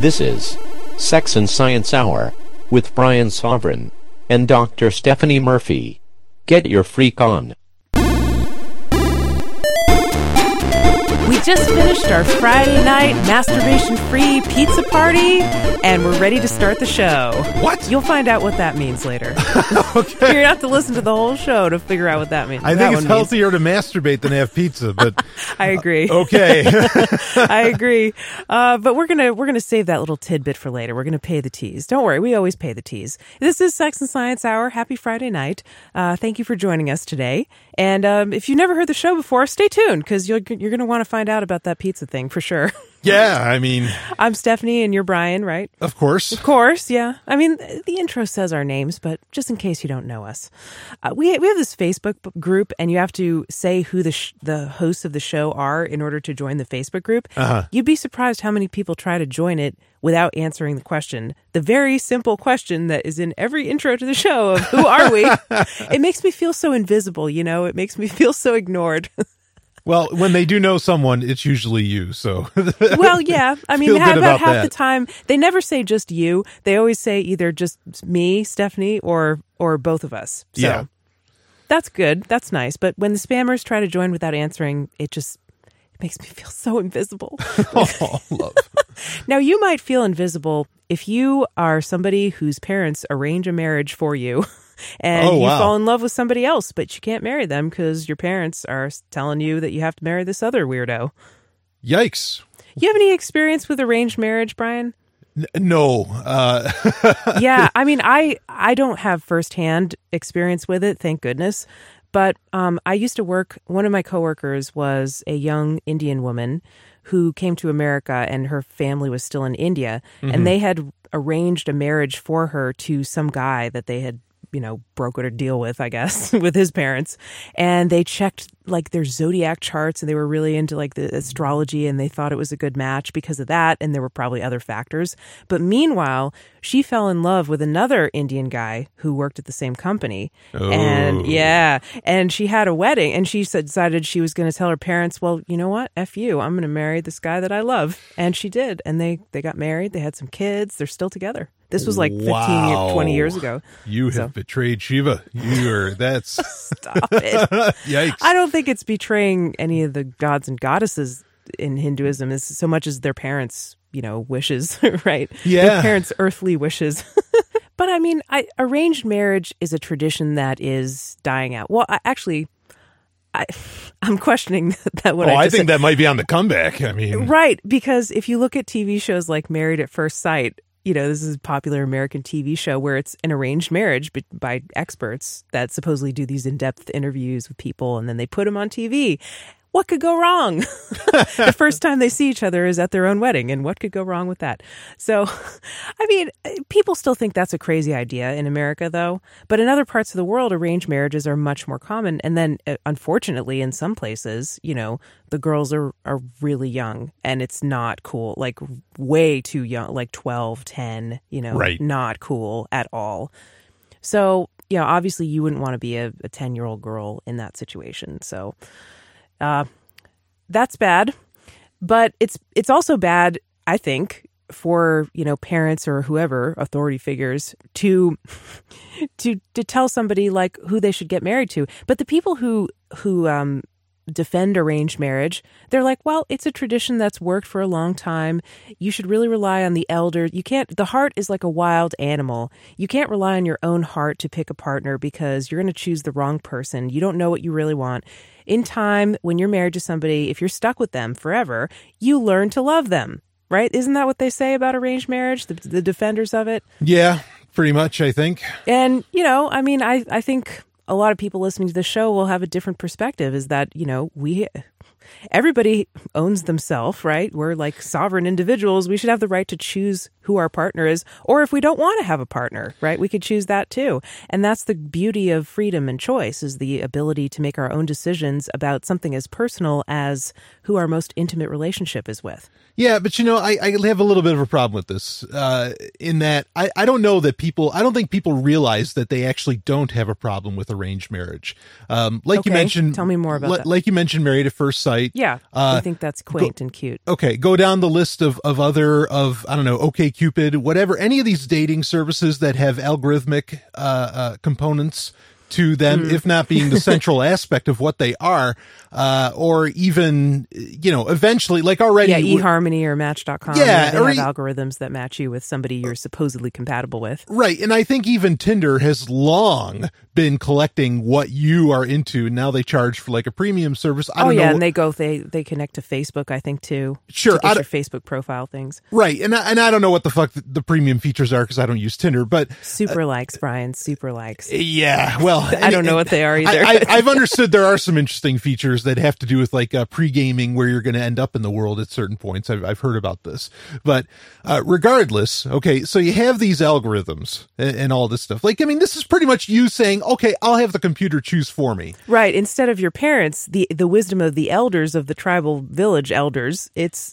This is Sex and Science Hour with Brian Sovereign and Dr. Stephanie Murphy. Get your freak on. We just finished our Friday night masturbation-free pizza party, and we're ready to start the show. What? You'll find out what that means later. Okay. You're going to have to listen to the whole show to figure out what that means. I think it's healthier to masturbate than have pizza, but I agree. Okay. I agree. But we're gonna save that little tidbit for later. We're gonna pay the teas. Don't worry, we always pay the teas. This is Sex and Science Hour. Happy Friday night. Thank you for joining us today. And if you've never heard the show before, stay tuned because you're going to want to find out about that pizza thing for sure. Yeah, I mean, I'm Stephanie and you're Brian, right? Of course, yeah. I mean, the intro says our names, but just in case you don't know us, we have this Facebook group, and you have to say who the hosts of the show are in order to join the Facebook group. Uh-huh. You'd be surprised how many people try to join it without answering the question, the very simple question that is in every intro to the show of who are we? It makes me feel so invisible, you know? It makes me feel so ignored. Well, when they do know someone, it's usually you, so. Well, yeah. I mean, about half the time, they never say just you. They always say either just me, Stephanie, or both of us. So yeah. That's good. That's nice. But when the spammers try to join without answering, it makes me feel so invisible. Oh, love. Now, you might feel invisible if you are somebody whose parents arrange a marriage for you. And you fall in love with somebody else, but you can't marry them because your parents are telling you that you have to marry this other weirdo. Yikes. You have any experience with arranged marriage, Brian? No. Yeah, I mean, I don't have firsthand experience with it, thank goodness. But I used to work, one of my coworkers was a young Indian woman who came to America, and her family was still in India. Mm-hmm. And they had arranged a marriage for her to some guy that they had brokered a deal with, I guess, with his parents. And they checked like their zodiac charts, and they were really into like the astrology, and they thought it was a good match because of that. And there were probably other factors. But meanwhile, she fell in love with another Indian guy who worked at the same company. Oh. And yeah. And she had a wedding, and she decided she was going to tell her parents, well, you know what? F you. I'm going to marry this guy that I love. And she did. And they got married. They had some kids. They're still together. This was like 20 years ago. You have betrayed Shiva. Stop it. Yikes. I don't think it's betraying any of the gods and goddesses in Hinduism as so much as their parents, wishes, right? Yeah. Their parents' earthly wishes. But I mean, arranged marriage is a tradition that is dying out. Well, I'm questioning that. I think that might be on the comeback. I mean, right. Because if you look at TV shows like Married at First Sight, this is a popular American TV show where it's an arranged marriage by experts that supposedly do these in-depth interviews with people, and then they put them on TV. What could go wrong? The first time they see each other is at their own wedding, and what could go wrong with that? So, I mean, people still think that's a crazy idea in America, though. But in other parts of the world, arranged marriages are much more common. And then, unfortunately, in some places, the girls are really young, and it's not cool. Like, way too young, like 12, 10, right. Not cool at all. So, obviously you wouldn't want to be a 10-year-old girl in that situation, so... that's bad, but it's also bad, I think, for, parents or whoever, authority figures, to tell somebody like who they should get married to. But the people who defend arranged marriage. They're like, well, it's a tradition that's worked for a long time. You should really rely on the elders. You can't, the heart is like a wild animal. You can't rely on your own heart to pick a partner because you're going to choose the wrong person. You don't know what you really want. In time, when you're married to somebody, if you're stuck with them forever, you learn to love them, right? Isn't that what they say about arranged marriage, the defenders of it? Yeah, pretty much, I think. And, you know, I mean, I think a lot of people listening to the show will have a different perspective, is that, you know, everybody owns themselves, right? We're like sovereign individuals. We should have the right to choose who our partner is, or if we don't want to have a partner, right? We could choose that too. And that's the beauty of freedom and choice, is the ability to make our own decisions about something as personal as who our most intimate relationship is with. Yeah, but you know, I have a little bit of a problem with this, in that I don't know that people, I don't think people realize that they actually don't have a problem with arranged marriage. You mentioned, tell me more about that. Like you mentioned, Married at First Sight. Yeah, I think that's quaint and cute. Okay, go down the list of I don't know, OKCupid, whatever, any of these dating services that have algorithmic components to them, if not being the central aspect of what they are, or even, you know, eventually, like already. Yeah, eHarmony or Match.com. Yeah. They have algorithms that match you with somebody you're supposedly compatible with. Right. And I think even Tinder has long been collecting what you are into. And now they charge for like a premium service. I don't know. And they connect to Facebook, I think, too. Sure. To get your Facebook profile things. Right. And I don't know what the fuck the premium features are because I don't use Tinder, but. Super likes, Brian. Super likes. Yeah. Well. I don't know what they are either. I've understood there are some interesting features that have to do with like pre-gaming where you're going to end up in the world at certain points. I've heard about this, but regardless, okay, so you have these algorithms and all this stuff. Like, I mean, this is pretty much you saying, okay, I'll have the computer choose for me. Right. Instead of your parents, the wisdom of the elders of the tribal village elders, it's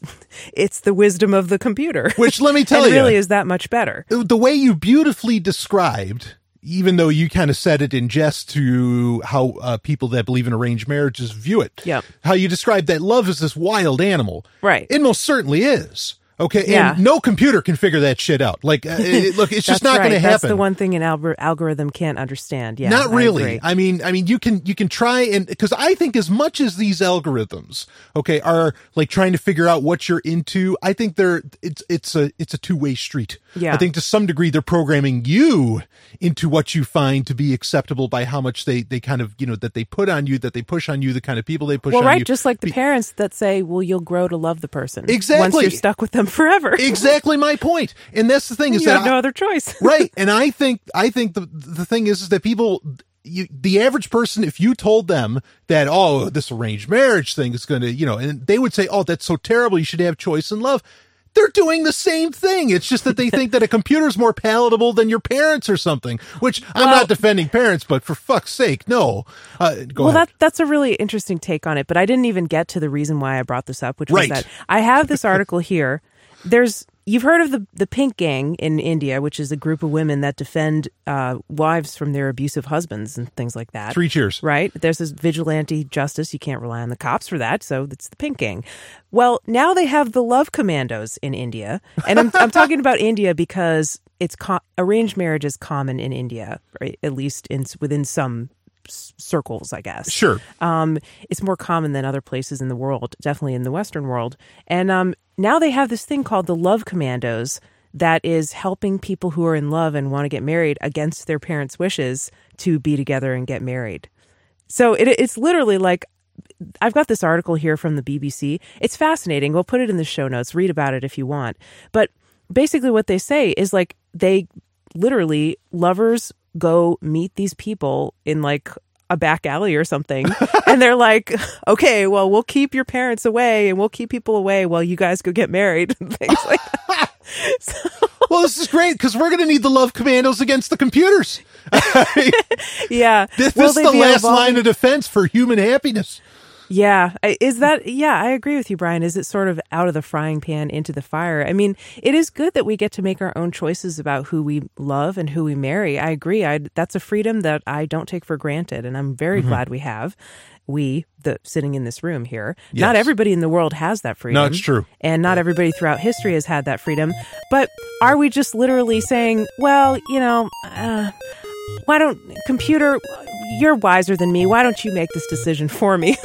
the wisdom of the computer. Which, let me tell you. It really is that much better. The way you beautifully described, even though you kind of said it in jest to how people that believe in arranged marriages view it, yeah, how you described that love is this wild animal. Right. It most certainly is. Okay. Yeah. And no computer can figure that shit out. Like, look, it's just not going to happen. That's the one thing an algorithm can't understand. Yeah. Not really. I mean, you can try, and because I think as much as these algorithms, okay, are like trying to figure out what you're into, I think it's a two-way street. Yeah. I think to some degree they're programming you into what you find to be acceptable by how much they kind of, you know, that they put on you, that they push on you, the kind of people they push on you. Well, right. Just like the parents that say, well, you'll grow to love the person. Exactly. Once you're stuck with them forever. Exactly my point. And that's the thing, is that you have no other choice. Right. And I think the thing is that people, the average person, if you told them that, oh, this arranged marriage thing is going to, you know, and they would say, oh, that's so terrible, you should have choice in love. They're doing the same thing. It's just that they think that a computer is more palatable than your parents or something, which I'm not defending parents, but for fuck's sake, no. Go ahead. That's a really interesting take on it, but I didn't even get to the reason why I brought this up, which was that I have this article here. You've heard of the Pink Gang in India, which is a group of women that defend wives from their abusive husbands and things like that. Three cheers. Right? There's this vigilante justice. You can't rely on the cops for that. So it's the Pink Gang. Well, now they have the Love Commandos in India. And I'm talking about India because it's arranged marriage is common in India, right? At least within some circles, I guess. Sure. It's more common than other places in the world, definitely in the Western world. And now they have this thing called the Love Commandos that is helping people who are in love and want to get married against their parents' wishes to be together and get married. So it's literally like, I've got this article here from the BBC. It's fascinating. We'll put it in the show notes. Read about it if you want. But basically what they say is like they literally, lovers go meet these people in like a back alley or something. And they're like, okay, well, we'll keep your parents away and we'll keep people away while you guys go get married and things like that. Well, this is great because we're going to need the Love Commandos against the computers. Yeah. This is the last line of defense for human happiness. Yeah. I agree with you, Brian. Is it sort of out of the frying pan into the fire? I mean, it is good that we get to make our own choices about who we love and who we marry. I agree. That's a freedom that I don't take for granted. And I'm very glad we have. Sitting in this room here. Yes. Not everybody in the world has that freedom. No, it's true. And not everybody throughout history has had that freedom. But are we just literally saying, well, you know, why don't, computer, you're wiser than me. Why don't you make this decision for me?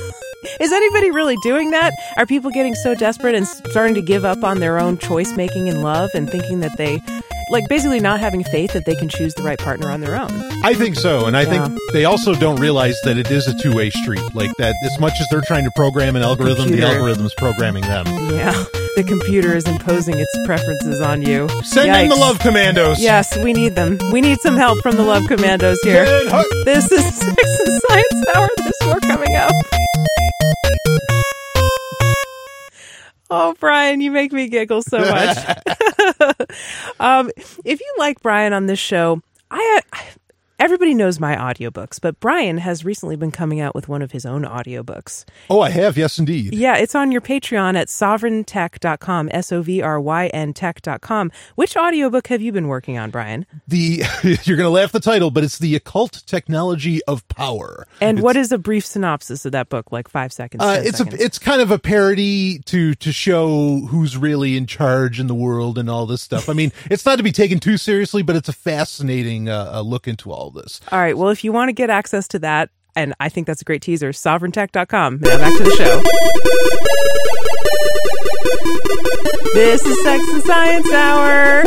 Is anybody really doing that? Are people getting so desperate and starting to give up on their own choice making in love and thinking that they, like, basically not having faith that they can choose the right partner on their own? I think so. And I think they also don't realize that it is a two-way street. Like, that as much as they're trying to program an algorithm, the algorithm's programming them. Yeah. The computer is imposing its preferences on you. Send in the Love Commandos. Yes, we need them. We need some help from the Love Commandos here. This is Sex and Science Hour. There's more coming up. Oh, Brian, you make me giggle so much. If you like Brian on this show, everybody knows my audiobooks, but Brian has recently been coming out with one of his own audiobooks. Oh, I have. Yes, indeed. Yeah, it's on your Patreon at sovereigntech.com, sovryn tech.com. Which audiobook have you been working on, Brian? You're going to laugh at the title, but it's The Occult Technology of Power. And what is a brief synopsis of that book, like 5 seconds? It's kind of a parody to show who's really in charge in the world and all this stuff. I mean, it's not to be taken too seriously, but it's a fascinating look into all this. All right. Well, if you want to get access to that, and I think that's a great teaser, sovereigntech.com. Now back to the show. This is Sex and Science Hour.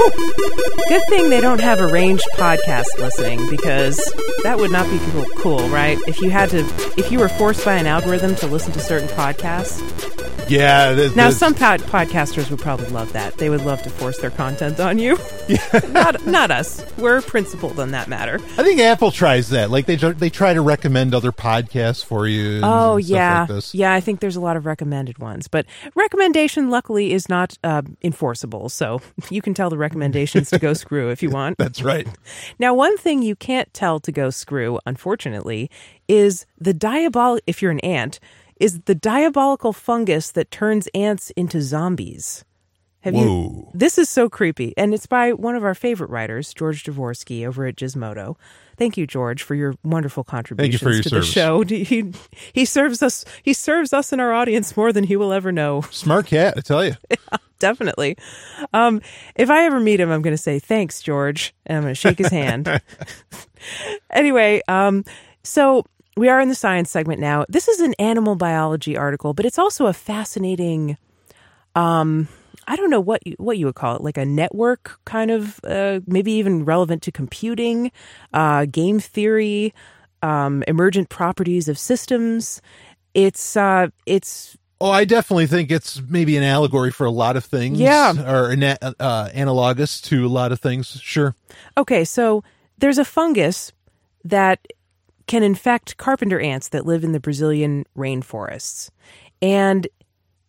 Good thing they don't have arranged podcast listening, because that would not be cool, right? If you were forced by an algorithm to listen to certain podcasts. Yeah. Now, some podcasters would probably love that. They would love to force their content on you. Yeah. Not us. We're principled on that matter. I think Apple tries that. Like, they try to recommend other podcasts for you. Oh, yeah. Like this. Yeah, I think there's a lot of recommended ones. But recommendation, luckily, is not enforceable. So you can tell the recommendations to go screw if you want. That's right. Now, one thing you can't tell to go screw, unfortunately, is if you're an ant, is the diabolical fungus that turns ants into zombies. This is so creepy. And it's by one of our favorite writers, George Dvorsky, over at Gizmodo. Thank you, George, for your wonderful contributions to the show. He serves us and our audience more than he will ever know. Smart cat, I tell you. Yeah, definitely. If I ever meet him, I'm going to say, thanks, George. And I'm going to shake his hand. Anyway, so... we are in the science segment now. This is an animal biology article, but it's also a fascinating, I don't know what you would call it, like a network kind of, maybe even relevant to computing, game theory, emergent properties of systems. It's. Oh, I definitely think it's maybe an allegory for a lot of things. Yeah. Or analogous to a lot of things. Sure. Okay. So there's a fungus that can infect carpenter ants that live in the Brazilian rainforests. And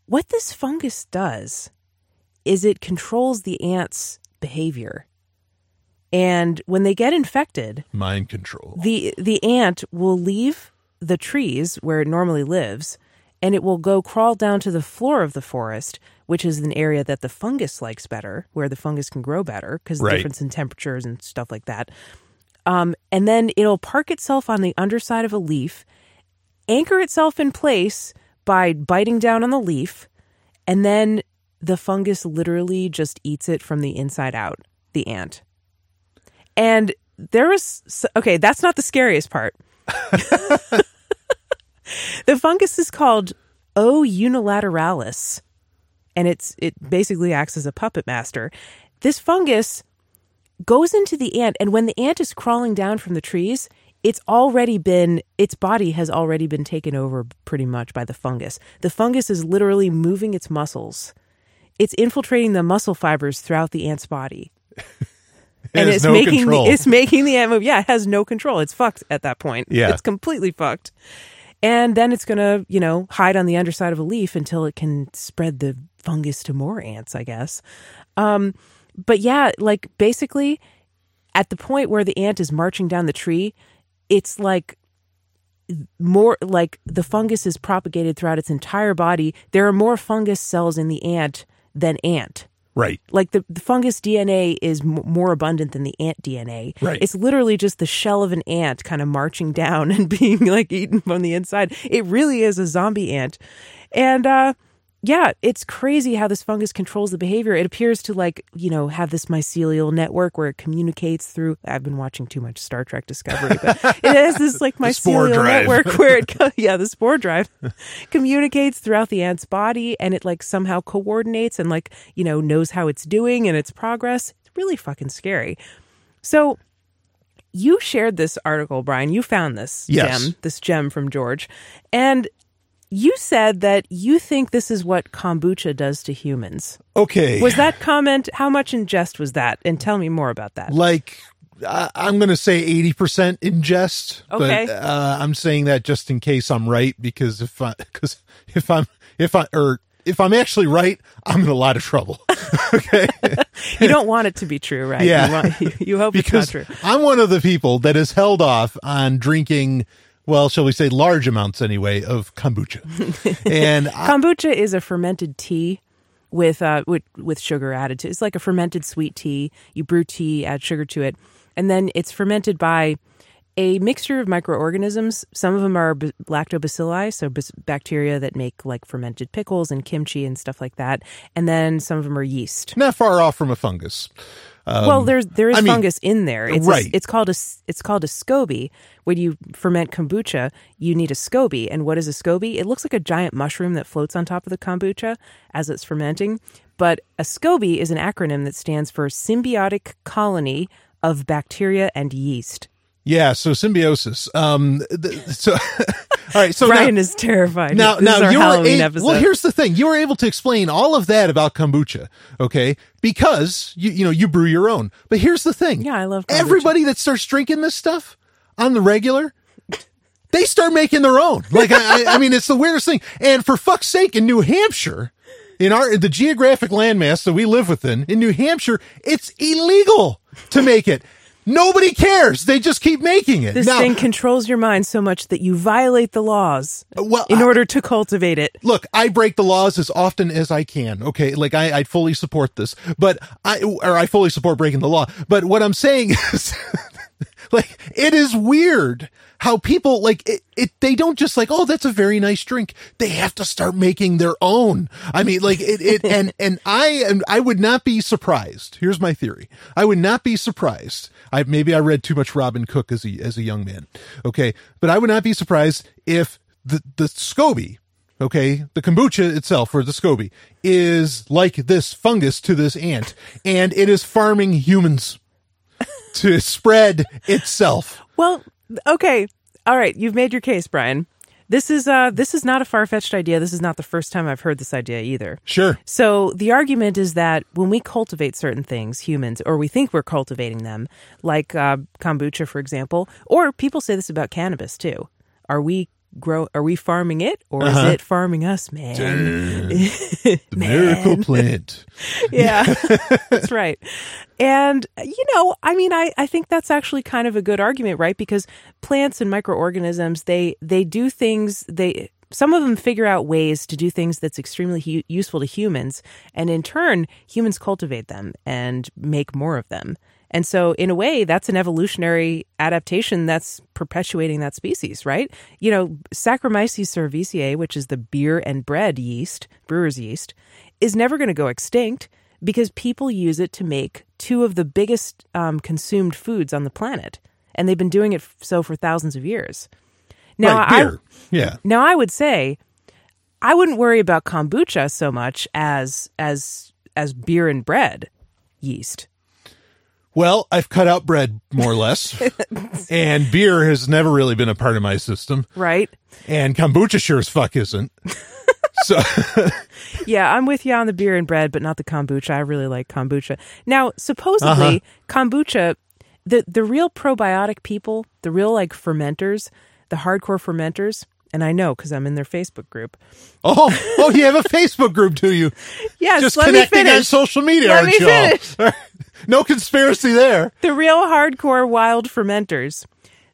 what this fungus does is it controls the ants' behavior. And when they get infected... mind control. The ant will leave the trees where it normally lives, and it will go crawl down to the floor of the forest, which is an area that the fungus likes better, where the fungus can grow better, because of the difference in temperatures and stuff like that. And then it'll park itself on the underside of a leaf, anchor itself in place by biting down on the leaf, and then the fungus literally just eats it from the inside out, the ant. And that's not the scariest part. The fungus is called O. unilateralis, and it basically acts as a puppet master. This fungus goes into the ant, and when the ant is crawling down from the trees, its body has already been taken over pretty much by the fungus. The fungus is literally moving its muscles. It's infiltrating the muscle fibers throughout the ant's body. It's making the ant move. Yeah, it has no control. It's fucked at that point. Yeah. It's completely fucked. And then it's going to, hide on the underside of a leaf until it can spread the fungus to more ants, I guess. But yeah, like basically at the point where the ant is marching down the tree, it's like more like the fungus is propagated throughout its entire body. There are more fungus cells in the ant than ant. Right. Like the fungus DNA is more abundant than the ant DNA. Right. It's literally just the shell of an ant kind of marching down and being like eaten from the inside. It really is a zombie ant. And yeah, it's crazy how this fungus controls the behavior. It appears to, like, you know, have this mycelial network where it communicates through. I've been watching too much Star Trek Discovery, but it has this, like, mycelial network where it, the spore drive communicates throughout the ant's body, and it, like, somehow coordinates and, like, you know, knows how it's doing and its progress. It's really fucking scary. So you shared this article, Brian. You found this gem from George, and you said that you think this is what kombucha does to humans. Okay. Was that comment, how much in jest was that? And tell me more about that. Like, I'm going to say 80% in jest. Okay. But I'm saying that just in case I'm right, because if I'm actually right, I'm in a lot of trouble. Okay. You don't want it to be true, right? Yeah. You hope it's not true. I'm one of the people that has held off on drinking, well, shall we say large amounts anyway, of kombucha. And kombucha is a fermented tea with sugar added to it. It's like a fermented sweet tea. You brew tea, add sugar to it, and then it's fermented by a mixture of microorganisms. Some of them are lactobacilli, so bacteria that make, like, fermented pickles and kimchi and stuff like that. And then some of them are yeast. Not far off from a fungus. Well, there is fungus in there. It's right. It's called a SCOBY. When you ferment kombucha, you need a SCOBY. And what is a SCOBY? It looks like a giant mushroom that floats on top of the kombucha as it's fermenting. But a SCOBY is an acronym that stands for Symbiotic Colony of Bacteria and Yeast. Yeah, so symbiosis. All right. So Brian is terrified. Now you were episode. Well, here's the thing: you were able to explain all of that about kombucha, okay? Because you brew your own. But here's the thing: yeah, I love kombucha. Everybody that starts drinking this stuff on the regular, they start making their own. Like, I mean, it's the weirdest thing. And for fuck's sake, in New Hampshire, in the geographic landmass that we live within, in New Hampshire, it's illegal to make it. Nobody cares. They just keep making it. This thing controls your mind so much that you violate the laws in order to cultivate it. Look, I break the laws as often as I can. Okay, like I fully support this, I fully support breaking the law. But what I'm saying is, like, it is weird how people like it. They don't just like, oh, that's a very nice drink. They have to start making their own. I mean, like it and I would not be surprised. Here's my theory: I would not be surprised. Maybe I read too much Robin Cook as a young man. Okay. But I would not be surprised if the SCOBY, okay, the kombucha itself, or the SCOBY, is like this fungus to this ant, and it is farming humans to spread itself. Well, okay. All right. You've made your case, Brian. This is not a far-fetched idea. This is not the first time I've heard this idea either. Sure. So the argument is that when we cultivate certain things, humans, or we think we're cultivating them, like kombucha, for example, or people say this about cannabis too. Are we farming it, or is it farming us, man? The man. Miracle plant. Yeah, that's right. And, I think that's actually kind of a good argument, right? Because plants and microorganisms, they do things, some of them figure out ways to do things that's extremely useful to humans. And in turn, humans cultivate them and make more of them. And so, in a way, that's an evolutionary adaptation that's perpetuating that species, right? Saccharomyces cerevisiae, which is the beer and bread yeast, brewer's yeast, is never going to go extinct because people use it to make two of the biggest consumed foods on the planet. And they've been doing it so for thousands of years. Now, right, beer. Now, I would say I wouldn't worry about kombucha so much as beer and bread yeast. Well, I've cut out bread, more or less, and beer has never really been a part of my system. Right. And kombucha sure as fuck isn't. So, yeah, I'm with you on the beer and bread, but not the kombucha. I really like kombucha. Now, supposedly, kombucha, the real probiotic people, the real, like, fermenters, the hardcore fermenters, and I know because I'm in their Facebook group. Oh, you have a Facebook group, do you? Yes, just let connecting me finish. On social media, let aren't me y'all? No conspiracy there. The real hardcore wild fermenters,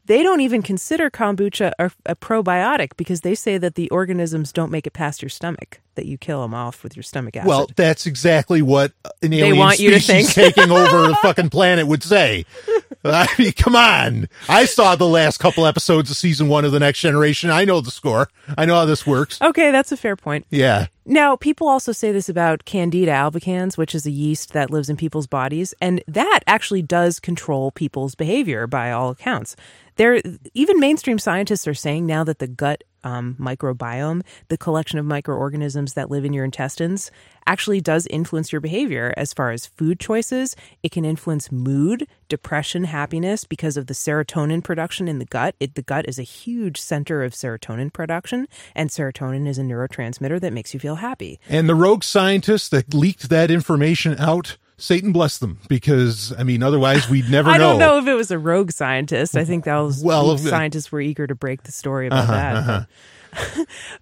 they don't even consider kombucha a probiotic because they say that the organisms don't make it past your stomach, that you kill them off with your stomach acid. Well, that's exactly what an alien species taking over the fucking planet would say. I mean, come on. I saw the last couple episodes of season one of The Next Generation. I know the score. I know how this works. Okay, that's a fair point. Yeah. Now, people also say this about Candida albicans, which is a yeast that lives in people's bodies, and that actually does control people's behavior by all accounts. Even mainstream scientists are saying now that the gut microbiome, the collection of microorganisms that live in your intestines, actually does influence your behavior as far as food choices. It can influence mood, depression, happiness because of the serotonin production in the gut. The gut is a huge center of serotonin production, and serotonin is a neurotransmitter that makes you feel happy. And the rogue scientists that leaked that information out, Satan bless them, because, I mean, otherwise we'd never know. I don't know if it was a rogue scientist. I think that was, scientists were eager to break the story about that.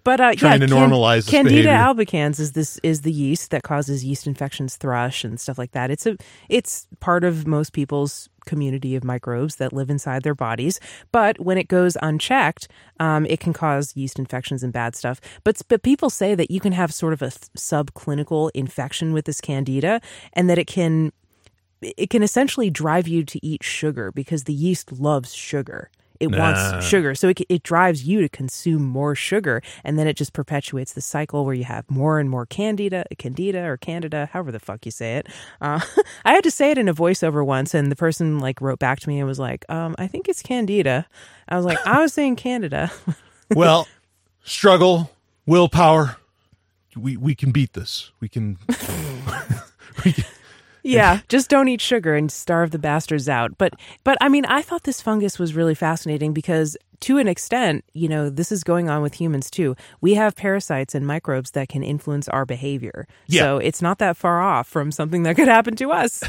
But trying to normalize this Candida albicans is the yeast that causes yeast infections, thrush, and stuff like that. It's part of most people's community of microbes that live inside their bodies. But when it goes unchecked, it can cause yeast infections and bad stuff. But people say that you can have sort of a subclinical infection with this Candida, and that it can essentially drive you to eat sugar because the yeast loves sugar. It wants sugar. So it drives you to consume more sugar, and then it just perpetuates the cycle where you have more and more candida, however the fuck you say it. I had to say it in a voiceover once, and the person wrote back to me and was like, I think it's Candida. I was like, I was saying Candida. Well, struggle, willpower. We can beat this. We can. Yeah, just don't eat sugar and starve the bastards out. But I mean, I thought this fungus was really fascinating because to an extent, this is going on with humans too. We have parasites and microbes that can influence our behavior. Yeah. So it's not that far off from something that could happen to us.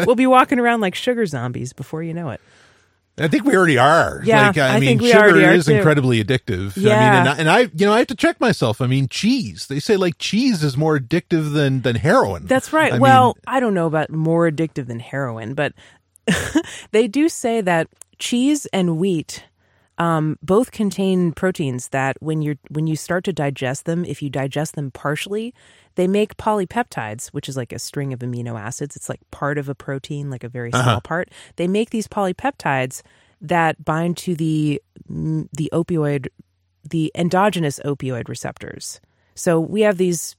We'll be walking around like sugar zombies before you know it. I think we already are. Yeah, sugar is incredibly addictive. Yeah. I mean, I have to check myself. I mean, cheese. They say cheese is more addictive than heroin. That's right. I don't know about more addictive than heroin, but they do say that cheese and wheat both contain proteins that when you start to digest them, if you digest them partially, they make polypeptides, which is like a string of amino acids. It's like part of a protein, like a very small part. They make these polypeptides that bind to the endogenous opioid receptors. So we have these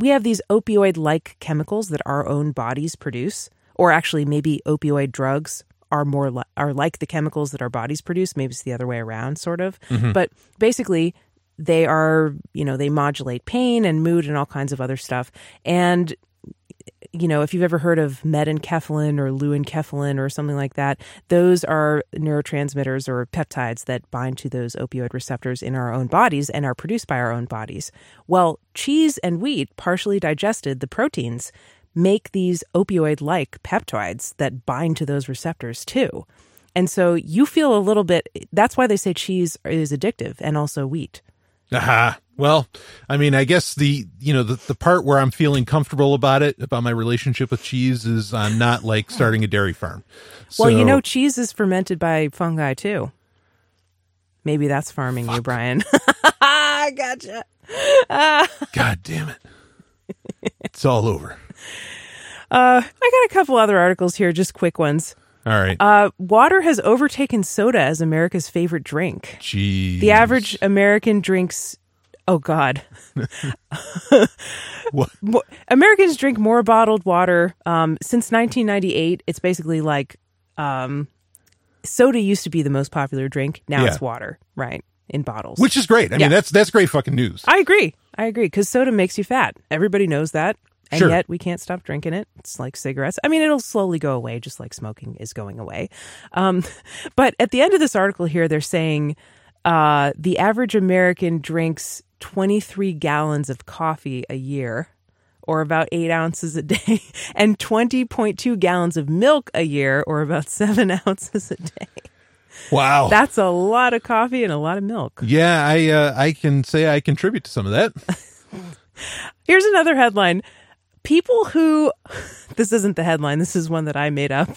opioid-like chemicals that our own bodies produce, or actually maybe opioid drugs are like the chemicals that our bodies produce. Maybe it's the other way around, sort of. Mm-hmm. But basically, they are, they modulate pain and mood and all kinds of other stuff. And, if you've ever heard of medenkephalin or leuenkephalin or something like that, those are neurotransmitters or peptides that bind to those opioid receptors in our own bodies and are produced by our own bodies. Well, cheese and wheat, partially digested, the proteins make these opioid-like peptides that bind to those receptors too. And so you feel a little bit, that's why they say cheese is addictive, and also wheat. Well, I mean, I guess the part where I'm feeling comfortable about it, about my relationship with cheese, is I'm not starting a dairy farm. Well, cheese is fermented by fungi too. Maybe that's farming. Fuck you, Brian. I gotcha. God damn it. It's all over. I got a couple other articles here, just quick ones. All right. Water has overtaken soda as America's favorite drink. Jeez. The average American drinks... Oh, God. What? Americans drink more bottled water. Since 1998, it's basically soda used to be the most popular drink. Now it's water, right? In bottles. Which is great. I mean, that's great fucking news. I agree. Because soda makes you fat. Everybody knows that. And yet we can't stop drinking it. It's like cigarettes. I mean, it'll slowly go away, just like smoking is going away. But at the end of this article here, they're saying the average American drinks 23 gallons of coffee a year, or about 8 ounces a day, and 20.2 gallons of milk a year, or about 7 ounces a day. Wow. That's a lot of coffee and a lot of milk. Yeah, I can say I contribute to some of that. Here's another headline. People who... This isn't the headline. This is one that I made up.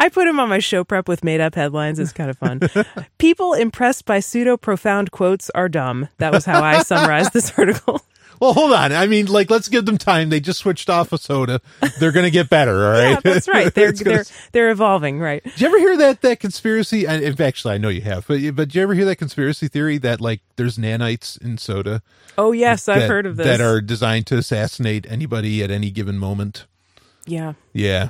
I put him on my show prep with made-up headlines. It's kind of fun. People impressed by pseudo-profound quotes are dumb. That was how I summarized this article. Well, hold on. I mean, like, let's give them time. They just switched off a soda. They're going to get better, all right? Yeah, that's right. They're evolving, right? Did you ever hear that conspiracy? Actually, I know you have, but did you ever hear that conspiracy theory that, like, there's nanites in soda? Oh, yes, I've heard of this. That are designed to assassinate anybody at any given moment. Yeah. Yeah.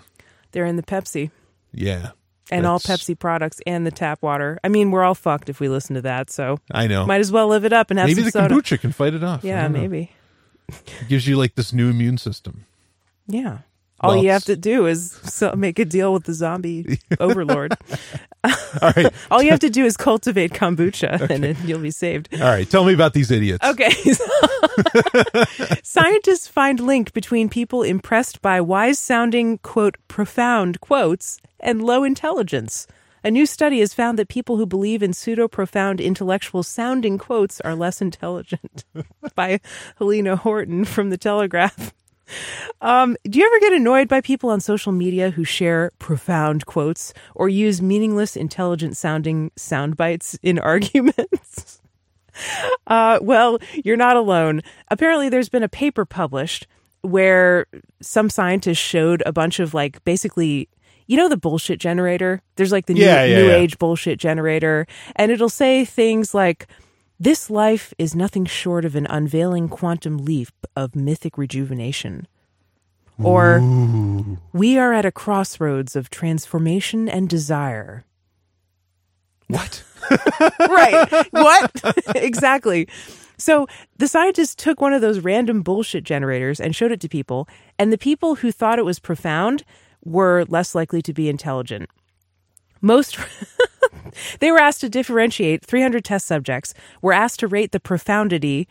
They're in the Pepsi. Yeah. And all Pepsi products and the tap water. I mean, we're all fucked if we listen to that, so. I know. Might as well live it up and have maybe some soda. Maybe the kombucha can fight it off. Yeah, maybe. It gives you, like, this new immune system. Yeah. All you have to do is make a deal with the zombie overlord. All right. All you have to do is cultivate kombucha, okay, and then you'll be saved. All right. Tell me about these idiots. Okay. Scientists find link between people impressed by wise-sounding, quote, profound quotes and low intelligence. A new study has found that people who believe in pseudo-profound intellectual-sounding quotes are less intelligent. By Helena Horton from The Telegraph. Do you ever get annoyed by people on social media who share profound quotes or use meaningless, intelligent-sounding sound bites in arguments? Well, you're not alone. Apparently, there's been a paper published where some scientists showed a bunch of, like, basically... You know the bullshit generator? There's like the new age bullshit generator. And it'll say things like, this life is nothing short of an unveiling quantum leap of mythic rejuvenation. Or, ooh, we are at a crossroads of transformation and desire. What? Right. What? Exactly. So the scientists took one of those random bullshit generators and showed it to people. And the people who thought it was profound were less likely to be intelligent. They were asked to differentiate. 300 test subjects were asked to rate the profundity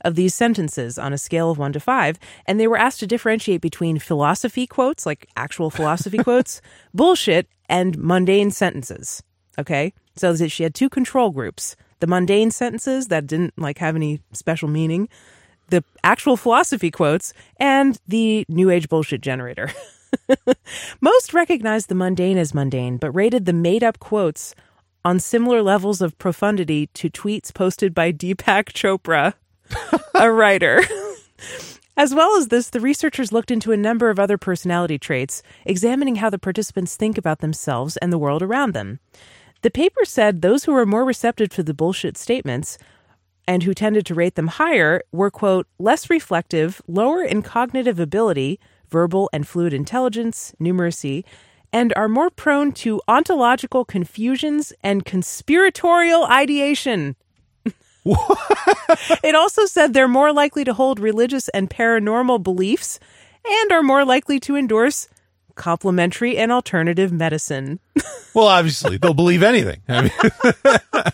of these sentences on a scale of 1 to 5, and they were asked to differentiate between philosophy quotes, like actual philosophy quotes, bullshit, and mundane sentences. Okay, so she had two control groups: the mundane sentences that didn't like have any special meaning, the actual philosophy quotes, and the new age bullshit generator. Most recognized the mundane as mundane, but rated the made-up quotes on similar levels of profundity to tweets posted by Deepak Chopra, a writer. As well as this, the researchers looked into a number of other personality traits, examining how the participants think about themselves and the world around them. The paper said those who were more receptive to the bullshit statements and who tended to rate them higher were, quote, less reflective, lower in cognitive ability, verbal and fluid intelligence, numeracy, and are more prone to ontological confusions and conspiratorial ideation. It also said they're more likely to hold religious and paranormal beliefs and are more likely to endorse complementary and alternative medicine. Well, obviously, they'll believe anything. I mean...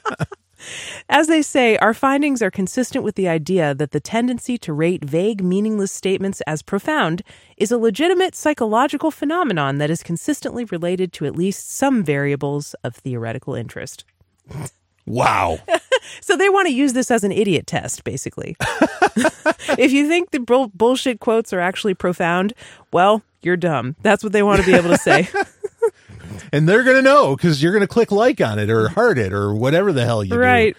As they say, our findings are consistent with the idea that the tendency to rate vague, meaningless statements as profound is a legitimate psychological phenomenon that is consistently related to at least some variables of theoretical interest. Wow. So they want to use this as an idiot test, basically. If you think the bullshit quotes are actually profound, well, you're dumb. That's what they want to be able to say. And they're going to know because you're going to click like on it or heart it or whatever the hell you do.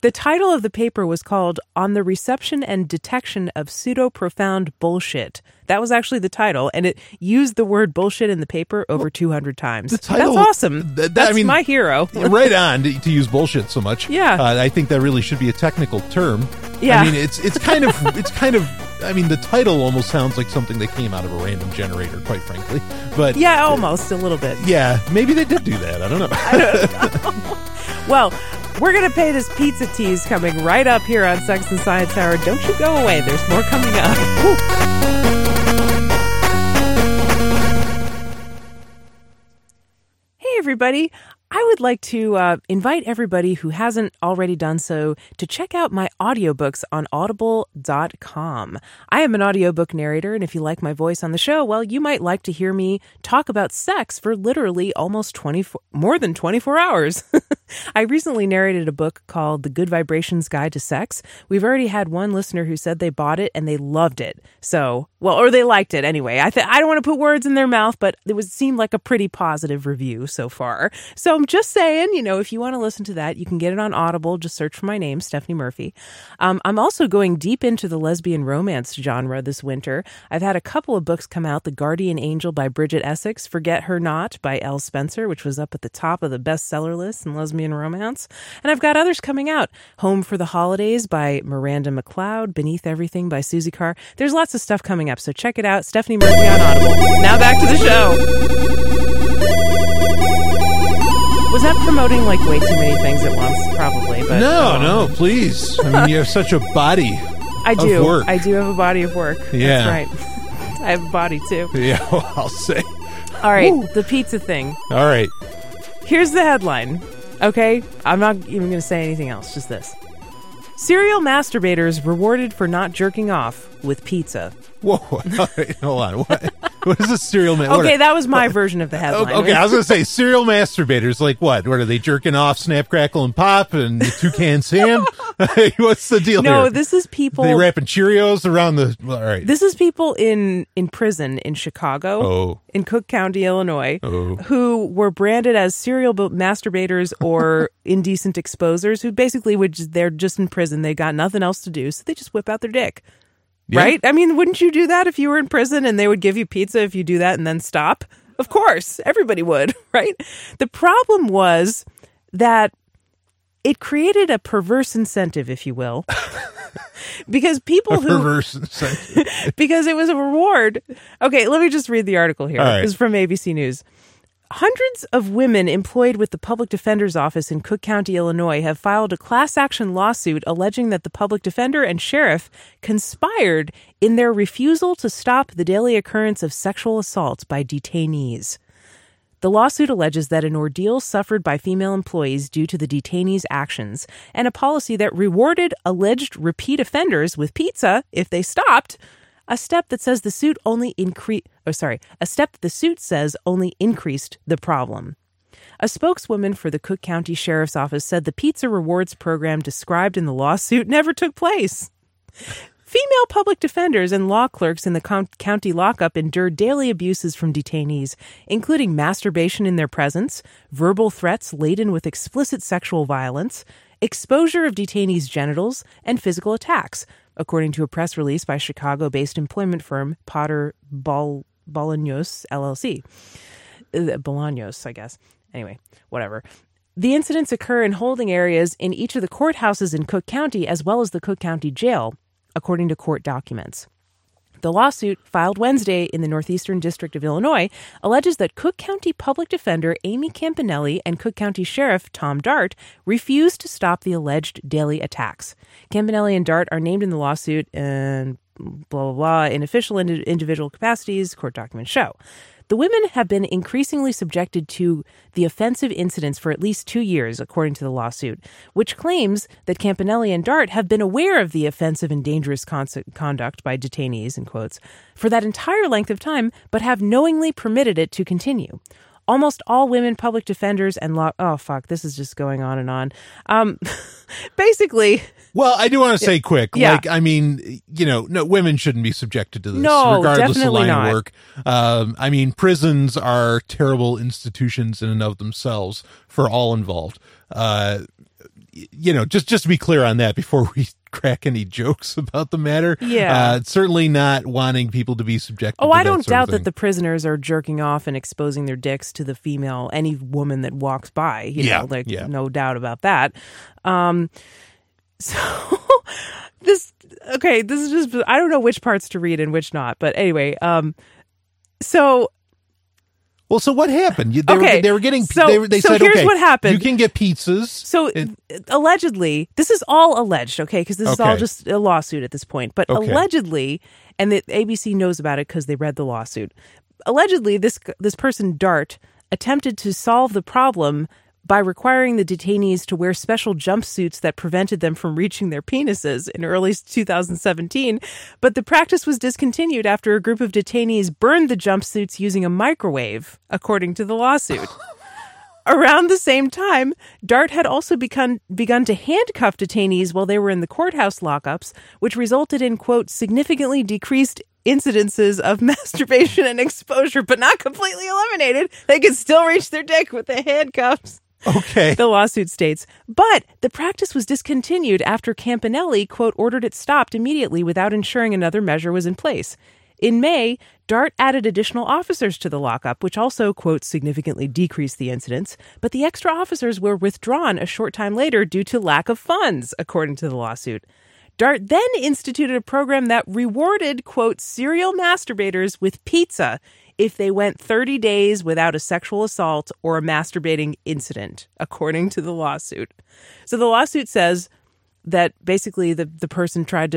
The title of the paper was called On the Reception and Detection of Pseudo-Profound Bullshit. That was actually the title, and it used the word bullshit in the paper over 200 times. The title, that's awesome. That's my hero. Right on to use bullshit so much. Yeah. I think that really should be a technical term. Yeah. I mean, it's kind of. I mean, the title almost sounds like something that came out of a random generator, quite frankly. But yeah, almost a little bit. Yeah, maybe they did do that. I don't know. Well, we're going to pay this pizza tease coming right up here on Sex and Science Hour. Don't you go away. There's more coming up. Hey, everybody. I would like to invite everybody who hasn't already done so to check out my audiobooks on audible.com. I am an audiobook narrator, and if you like my voice on the show, well, you might like to hear me talk about sex for literally almost more than 24 hours. I recently narrated a book called The Good Vibrations Guide to Sex. We've already had one listener who said they bought it and they loved it. So, well, or they liked it anyway. I don't want to put words in their mouth, but it seemed like a pretty positive review so far. So I'm just saying, you know, if you want to listen to that, you can get it on Audible. Just search for my name, Stephanie Murphy. I'm also going deep into the lesbian romance genre this winter. I've had a couple of books come out, The Guardian Angel by Bridget Essex, Forget Her Not by Elle Spencer, which was up at the top of the bestseller list in lesbian romance. And I've got others coming out, Home for the Holidays by Miranda McLeod, Beneath Everything by Susie Carr. There's lots of stuff coming up, so check it out. Stephanie Murphy on Audible. Now back to the show. Was that promoting, like, way too many things at once? Probably, but... No, please. I mean, you have such a body of work. I do have a body of work. Yeah. That's right. I have a body, too. Yeah, well, I'll say. All right, the pizza thing. All right. Here's the headline, okay? I'm not even going to say anything else, just this. Serial masturbators rewarded for not jerking off with pizza. Whoa, hold on, what is a serial masturbator? Okay, that was my version of the headline. Okay, I was going to say, serial masturbators, like what? What are they, jerking off Snap, Crackle, and Pop, and Toucan Sam? What's the deal here? No, this is people... They wrapping Cheerios around the... All right. This is people in prison in Chicago, in Cook County, Illinois, who were branded as serial masturbators or indecent exposers, who basically would they're just in prison, they got nothing else to do, so they just whip out their dick. Yeah. Right? I mean, wouldn't you do that if you were in prison and they would give you pizza if you do that and then stop? Of course, everybody would, right? The problem was that it created a perverse incentive, if you will, because people who... Perverse incentive. Because it was a reward. Okay, let me just read the article here. Right. It's from ABC News. Hundreds of women employed with the Public Defender's Office in Cook County, Illinois, have filed a class action lawsuit alleging that the public defender and sheriff conspired in their refusal to stop the daily occurrence of sexual assaults by detainees. The lawsuit alleges that an ordeal suffered by female employees due to the detainees' actions and a policy that rewarded alleged repeat offenders with pizza if they stopped, a step that the suit says only increased the problem. A spokeswoman for the Cook County Sheriff's Office said the pizza rewards program described in the lawsuit never took place. Female public defenders and law clerks in the county lockup endure daily abuses from detainees, including masturbation in their presence, verbal threats laden with explicit sexual violence, exposure of detainees' genitals, and physical attacks, according to a press release by Chicago-based employment firm Potter Bolaños, LLC. Bolaños, I guess. Anyway, whatever. The incidents occur in holding areas in each of the courthouses in Cook County, as well as the Cook County Jail, according to court documents. The lawsuit, filed Wednesday in the Northeastern District of Illinois, alleges that Cook County Public Defender Amy Campanelli and Cook County Sheriff Tom Dart refused to stop the alleged daily attacks. Campanelli and Dart are named in the lawsuit and blah, blah, blah, in official and individual capacities, court documents show. The women have been increasingly subjected to the offensive incidents for at least 2 years, according to the lawsuit, which claims that Campanelli and Dart have been aware of the offensive and dangerous conduct by detainees, in quotes, for that entire length of time, but have knowingly permitted it to continue. Almost all women public defenders and law... Oh, fuck, this is just going on and on. Basically... Well, I do want to say quick, women shouldn't be subjected to this, regardless of line of work. I mean, prisons are terrible institutions in and of themselves for all involved. Just to be clear on that before we crack any jokes about the matter. Yeah. Certainly not wanting people to be subjected to that I don't doubt that the prisoners are jerking off and exposing their dicks to any woman that walks by. No doubt about that. So this is just, I don't know which parts to read and which not, but anyway, so what happened? They said, what happened. You can get pizzas. So allegedly, this is all alleged, okay, because this is all just a lawsuit at this point, but allegedly, and the ABC knows about it because they read the lawsuit, allegedly this person, Dart, attempted to solve the problem by requiring the detainees to wear special jumpsuits that prevented them from reaching their penises in early 2017, but the practice was discontinued after a group of detainees burned the jumpsuits using a microwave, according to the lawsuit. Around the same time, DART had also begun to handcuff detainees while they were in the courthouse lockups, which resulted in, quote, significantly decreased incidences of masturbation and exposure, but not completely eliminated. They could still reach their dick with the handcuffs. Okay. The lawsuit states, but the practice was discontinued after Campanelli, quote, ordered it stopped immediately without ensuring another measure was in place. In May, DART added additional officers to the lockup, which also, quote, significantly decreased the incidents, but the extra officers were withdrawn a short time later due to lack of funds, according to the lawsuit. DART then instituted a program that rewarded, quote, serial masturbators with pizza if they went 30 days without a sexual assault or a masturbating incident, according to the lawsuit. So the lawsuit says that basically the person tried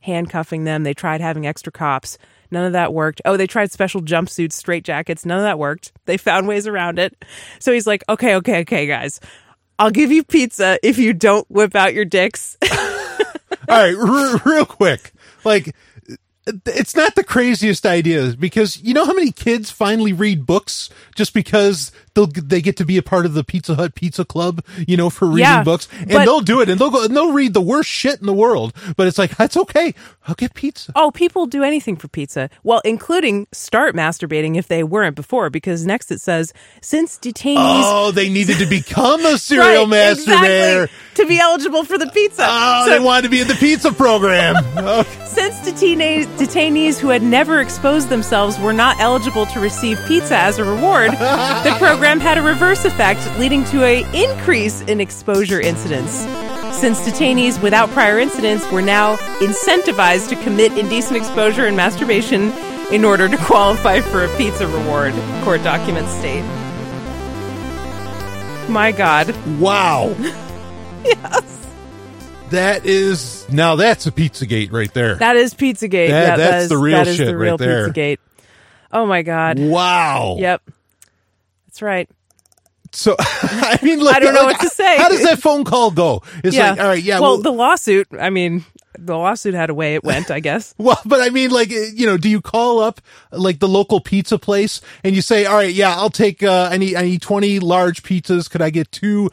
handcuffing them. They tried having extra cops. None of that worked. Oh, they tried special jumpsuits, straitjackets. None of that worked. They found ways around it. So he's like, okay, guys, I'll give you pizza if you don't whip out your dicks. All right, real quick. Like, it's not the craziest idea because you know how many kids finally read books just because they get to be a part of the Pizza Hut Pizza Club, you know, for reading books, and they'll do it and they'll go and they'll read the worst shit in the world. But it's like, that's okay. I'll get pizza. Oh, people do anything for pizza. Well, including start masturbating if they weren't before, because next it says, since detainees. Oh, they needed to become a serial right, masturbator. Exactly, to be eligible for the pizza. Oh, so, they wanted to be in the pizza program. Okay. Since detainees who had never exposed themselves were not eligible to receive pizza as a reward, the program had a reverse effect, leading to an increase in exposure incidents. Since detainees without prior incidents were now incentivized to commit indecent exposure and masturbation in order to qualify for a pizza reward, court documents state. My God. Wow. Yes. That is, now that's a Pizzagate right there. That is Pizzagate. That's the real shit the real right there. Pizzagate. Oh my God. Wow. Yep. That's right. So, I mean, like, I don't know what to say. How does that phone call go? It's like, all right, yeah. Well, the lawsuit, I mean, the lawsuit had a way it went, I guess. Well, but I mean, like, you know, do you call up like the local pizza place and you say, all right, yeah, I'll take, I need 20 large pizzas. Could I get two,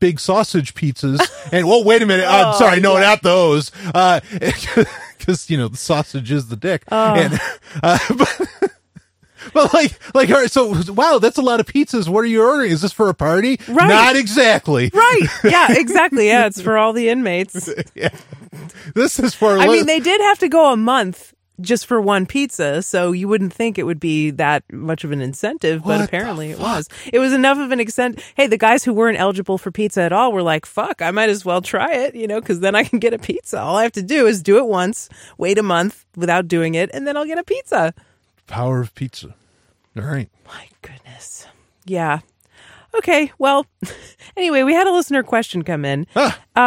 big sausage pizzas? And, well, wait a minute. Oh, sorry. No, not those. Cause you know, the sausage is the dick. Oh. And, but, but like, all right, so, wow, that's a lot of pizzas. What are you ordering? Is this for a party? Right. Not exactly. Right. Yeah, exactly. Yeah, it's for all the inmates. Yeah. This is for... I mean, they did have to go a month just for one pizza, so you wouldn't think it would be that much of an incentive, but apparently it was. It was enough of an incentive. Hey, the guys who weren't eligible for pizza at all were like, fuck, I might as well try it, you know, because then I can get a pizza. All I have to do is do it once, wait a month without doing it, and then I'll get a pizza. Power of pizza. All right. My goodness. Yeah. Okay. Well, anyway, we had a listener question come in.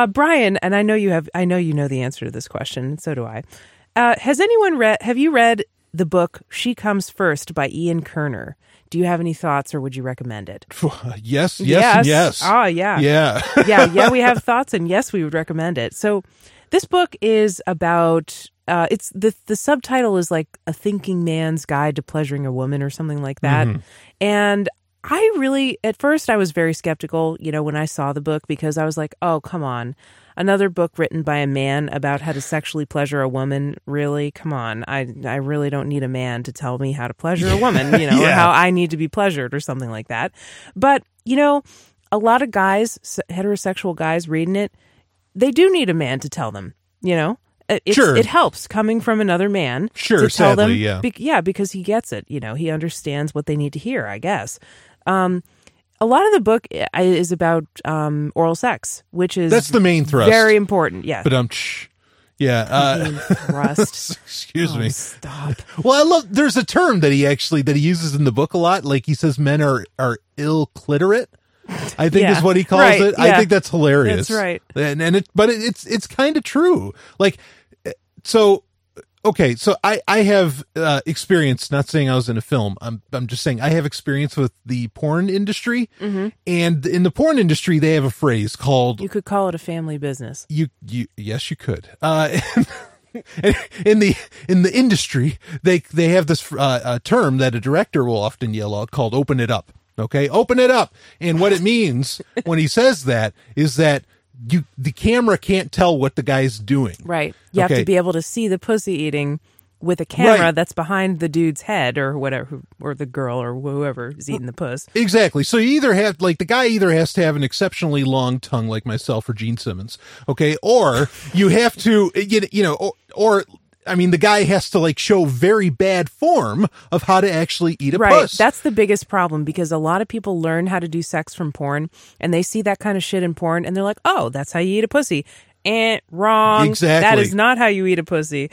Brian, and I know you know the answer to this question, and so do I. Have you read the book She Comes First by Ian Kerner? Do you have any thoughts or would you recommend it? Yes. Oh, yeah. Yeah. Yeah. We have thoughts and yes, we would recommend it. So this book is about... it's the subtitle is like A Thinking Man's Guide to Pleasuring a Woman or something like that. Mm-hmm. And I really, at first I was very skeptical, you know, when I saw the book because I was like, oh, come on. Another book written by a man about how to sexually pleasure a woman. Really? Come on. I really don't need a man to tell me how to pleasure a woman, you know, or how I need to be pleasured or something like that. But, you know, a lot of guys, heterosexual guys reading it, they do need a man to tell them, you know. It helps coming from another man to tell sadly, them, because he gets it. You know, he understands what they need to hear, I guess. A lot of the book is about oral sex, which is that's the main thrust. Very important. Yeah, but thrust. Excuse me. Stop. Well, I love. There's a term that he uses in the book a lot. Like he says, men are ill-clitorate. I think is what he calls it. Yeah. I think that's hilarious. That's right. But it's kind of true. Like, so, okay. So I have experience, not saying I was in a film. I'm just saying I have experience with the porn industry. Mm-hmm. And in the porn industry, they have a phrase called, you could call it a family business. Yes, you could. In the industry, they have this term that a director will often yell out called open it up. Okay, open it up. And what it means when he says that is that the camera can't tell what the guy's doing. Right. You have to be able to see the pussy eating with a camera that's behind the dude's head or whatever, or the girl or whoever is eating the puss. Exactly. So you either have, like, the guy either has to have an exceptionally long tongue like myself or Gene Simmons, okay, or you have to, you know, or I mean, the guy has to, like, show very bad form of how to actually eat a puss. That's the biggest problem, because a lot of people learn how to do sex from porn, and they see that kind of shit in porn, and they're like, oh, that's how you eat a pussy. And wrong. Exactly. That is not how you eat a pussy.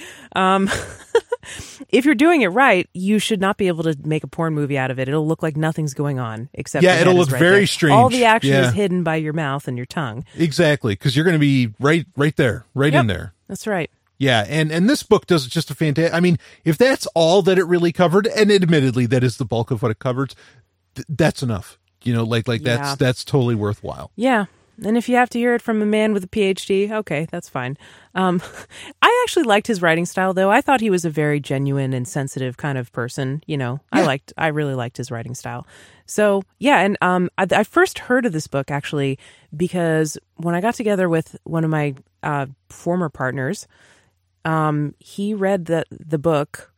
If you're doing it right, you should not be able to make a porn movie out of it. It'll look like nothing's going on, except it'll look very strange. All the action is hidden by your mouth and your tongue. Exactly, because you're going to be right there, in there. That's right. Yeah, and this book does just a fantastic... I mean, if that's all that it really covered, and admittedly that is the bulk of what it covers, that's enough. You know, that's totally worthwhile. Yeah, and if you have to hear it from a man with a PhD, okay, that's fine. I actually liked his writing style, though. I thought he was a very genuine and sensitive kind of person, you know. Yeah. I really liked his writing style. So, yeah, and I first heard of this book, actually, because when I got together with one of my former partners... he read the book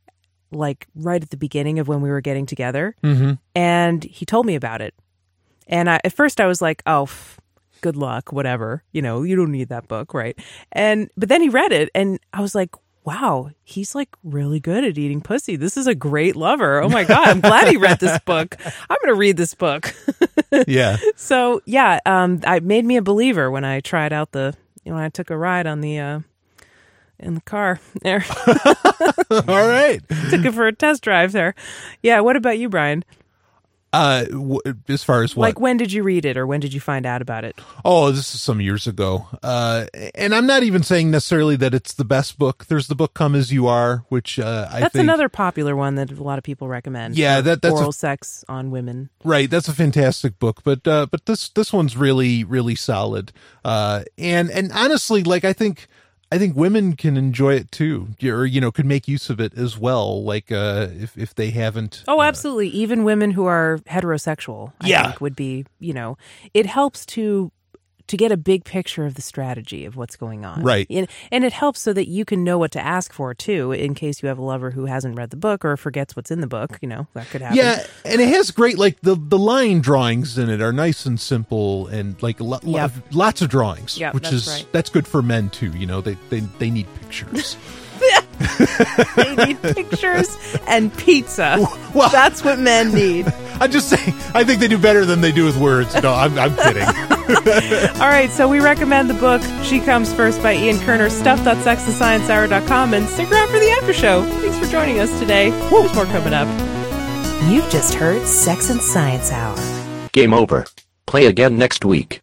like right at the beginning of when we were getting together, and he told me about it. And at first I was like, "Oh, good luck, whatever. You know, you don't need that book, right?" But then he read it, and I was like, "Wow, he's like really good at eating pussy. This is a great lover. Oh my god, I'm glad he read this book. I'm gonna read this book." Yeah. So yeah, it made me a believer when I tried out when I took a ride on the. In the car there. All right. Took it for a test drive there. Yeah. What about you, Brian? As far as what? Like, when did you read it, or when did you find out about it? Oh, this is some years ago. And I'm not even saying necessarily that it's the best book. There's the book Come As You Are, which that's another popular one that a lot of people recommend. Yeah, that's oral sex on women. Right, that's a fantastic book. But this one's really, really solid. And honestly, like, I think women can enjoy it too, or, you know, could make use of it as well, like if they haven't. Oh, absolutely. Even women who are heterosexual, I think, would be, you know, it helps to get a big picture of the strategy of what's going on. Right. And it helps so that you can know what to ask for, too, in case you have a lover who hasn't read the book or forgets what's in the book. You know, that could happen. Yeah, and it has great, like, the line drawings in it are nice and simple, and, like, lots of drawings, that's good for men, too. You know, they need pictures. They need pictures and pizza. Well, that's what men need. I'm just saying, I think they do better than they do with words. No, I'm kidding. All right, so we recommend the book She Comes First by Ian Kerner, stuff.sexandsciencehour.com, and stick around for the after show. Thanks for joining us today. There's more coming up. You've just heard Sex and Science Hour. Game over. Play again next week.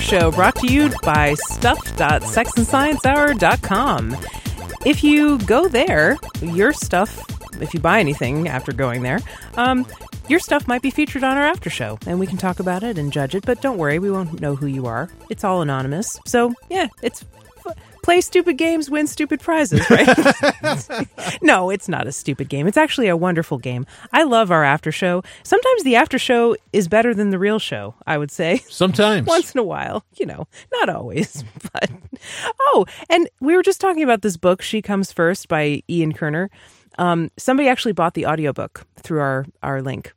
Show brought to you by stuff.sexandsciencehour.com. If you go there, your stuff, if you buy anything after going there, your stuff might be featured on our after show, and we can talk about it and judge it, but don't worry, we won't know who you are. It's all anonymous. So, yeah, it's play stupid games, win stupid prizes, right? No, it's not a stupid game. It's actually a wonderful game. I love our after show. Sometimes the after show is better than the real show, I would say. Sometimes. Once in a while, you know, not always. But oh, and we were just talking about this book, She Comes First by Ian Kerner. Somebody actually bought the audiobook through our link.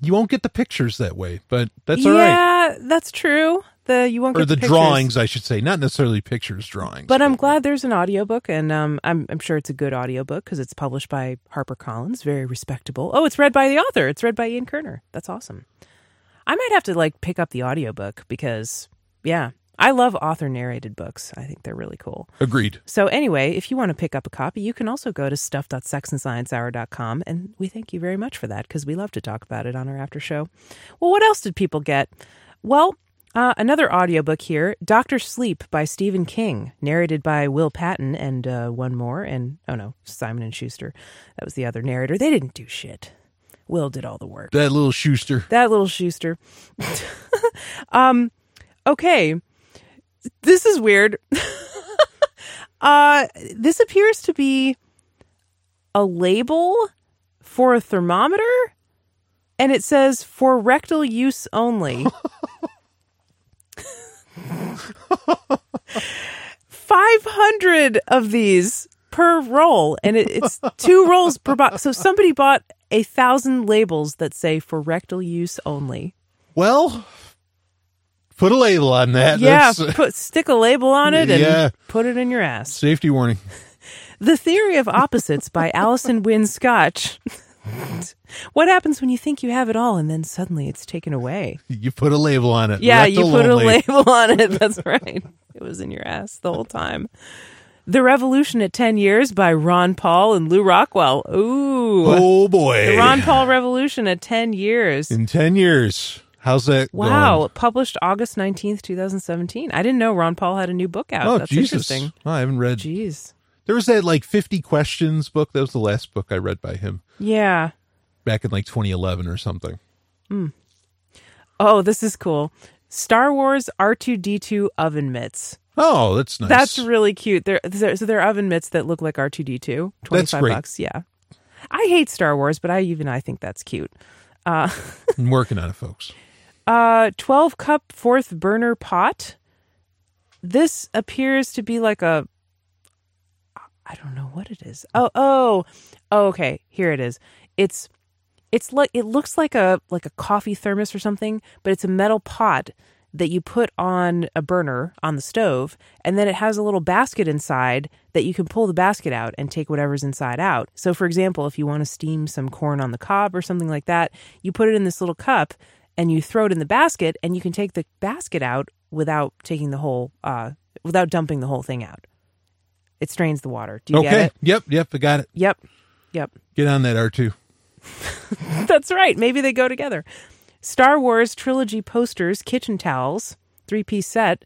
You won't get the pictures that way, but that's all right. Yeah, that's true. the drawings, I should say, not necessarily pictures, drawings. But I'm glad there's an audiobook, and I'm sure it's a good audiobook because it's published by HarperCollins, very respectable. Oh, it's read by the author. It's read by Ian Kerner. That's awesome. I might have to pick up the audiobook because, yeah, I love author-narrated books. I think they're really cool. Agreed. So anyway, if you want to pick up a copy, you can also go to stuff.sexandsciencehour.com, and we thank you very much for that because we love to talk about it on our after show. Well, what else did people get? Well, another audiobook here, Dr. Sleep by Stephen King, narrated by Will Patton and one more, and, oh no, Simon and Schuster. That was the other narrator. They didn't do shit. Will did all the work. That little Schuster. Okay. This is weird. This appears to be a label for a thermometer, and it says, for rectal use only. 500 of these per roll, and it's 2 rolls per box. So somebody bought 1,000 labels that say for rectal use only. Well, put a label on that. Yeah, stick a label on it and put it in your ass. Safety warning. The Theory of Opposites by Allison Wynn Scotch. What happens when you think you have it all and then suddenly it's taken away? You put a label on it. Yeah, you put a label on it. That's right. It was in your ass the whole time. The Revolution at 10 Years by Ron Paul and Lou Rockwell. Ooh. Oh, boy. The Ron Paul Revolution at 10 Years. In 10 years. How's that going? Published August 19th, 2017. I didn't know Ron Paul had a new book out. Oh, that's interesting. Oh, I haven't read. Jeez. There was that 50 Questions book. That was the last book I read by him. Yeah. Back in 2011 or something. Mm. Oh, this is cool. Star Wars R2-D2 oven mitts. Oh, that's nice. That's really cute. They're oven mitts that look like R2-D2. $25. Yeah. I hate Star Wars, but I think that's cute. I'm working on it, folks. 12 cup fourth burner pot. This appears to be I don't know what it is. Oh, okay. Here it is. It's it looks like a coffee thermos or something, but it's a metal pot that you put on a burner on the stove, and then it has a little basket inside that you can pull the basket out and take whatever's inside out. So, for example, if you want to steam some corn on the cob or something like that, you put it in this little cup and you throw it in the basket, and you can take the basket out without taking the whole, without dumping the whole thing out. It strains the water. Do you get it? Yep, I got it. Yep. Get on that, R2. That's right. Maybe they go together. Star Wars trilogy posters, kitchen towels, 3-piece set.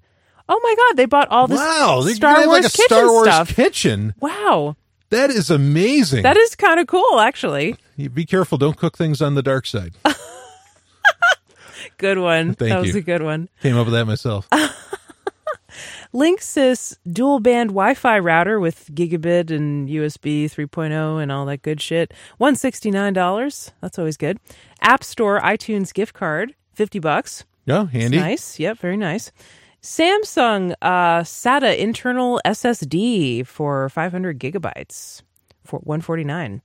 Oh my God, they bought all this. Wow, they Star Wars kitchen Star Wars stuff. Kitchen. Wow. That is amazing. That is kind of cool, actually. You be careful. Don't cook things on the dark side. Good one. That was a good one. Came up with that myself. Linksys dual band Wi-Fi router with gigabit and USB 3.0 and all that good shit. $169. That's always good. App Store iTunes gift card, $50. Yeah, handy. It's nice. Yep, very nice. Samsung SATA internal SSD for 500 gigabytes for $149.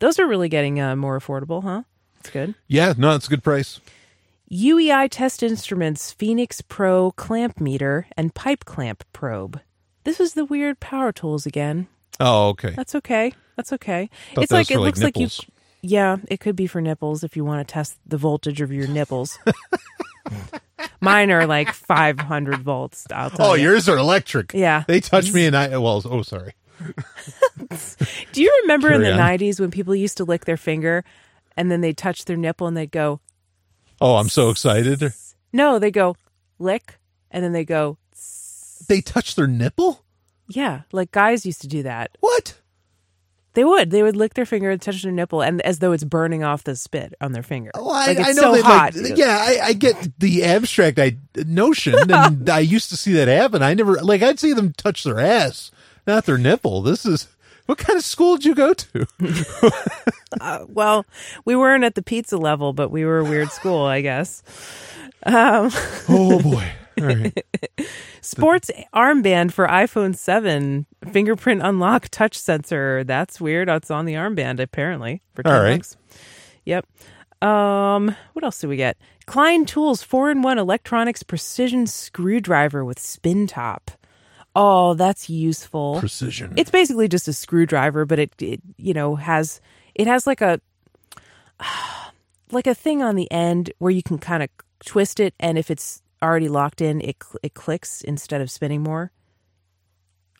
Those are really getting more affordable, huh? That's good. Yeah, no, it's a good price. UEI Test Instruments Phoenix Pro Clamp Meter and Pipe Clamp Probe. This is the weird power tools again. Oh, okay. That's okay. It's like, it looks like you... Yeah, it could be for nipples if you want to test the voltage of your nipples. Mine are 500 volts. I'll tell you. Yours are electric. Yeah. They touch me and I... Well, oh, sorry. Do you remember in the 90s when people used to lick their finger and then they'd touch their nipple and they'd go... Oh, I'm so excited. No, they go lick, and then they go... They touch their nipple? Yeah, guys used to do that. What? They would. They would lick their finger and touch their nipple, and as though it's burning off the spit on their finger. Oh, I know. So hot. I get the abstract notion, and I used to see that happen. I never... I'd see them touch their ass, not their nipple. This is... What kind of school did you go to? Well, we weren't at the pizza level, but we were a weird school, I guess. Oh, boy. All right. Sports armband for iPhone 7. Fingerprint unlock touch sensor. That's weird. It's on the armband, apparently. For $10. All right. Yep. What else do we get? Klein Tools 4-in-1 Electronics Precision Screwdriver with Spin Top. Oh, that's useful. Precision. It's basically just a screwdriver, but it has like a thing on the end where you can kind of twist it, and if it's already locked in, it clicks instead of spinning more.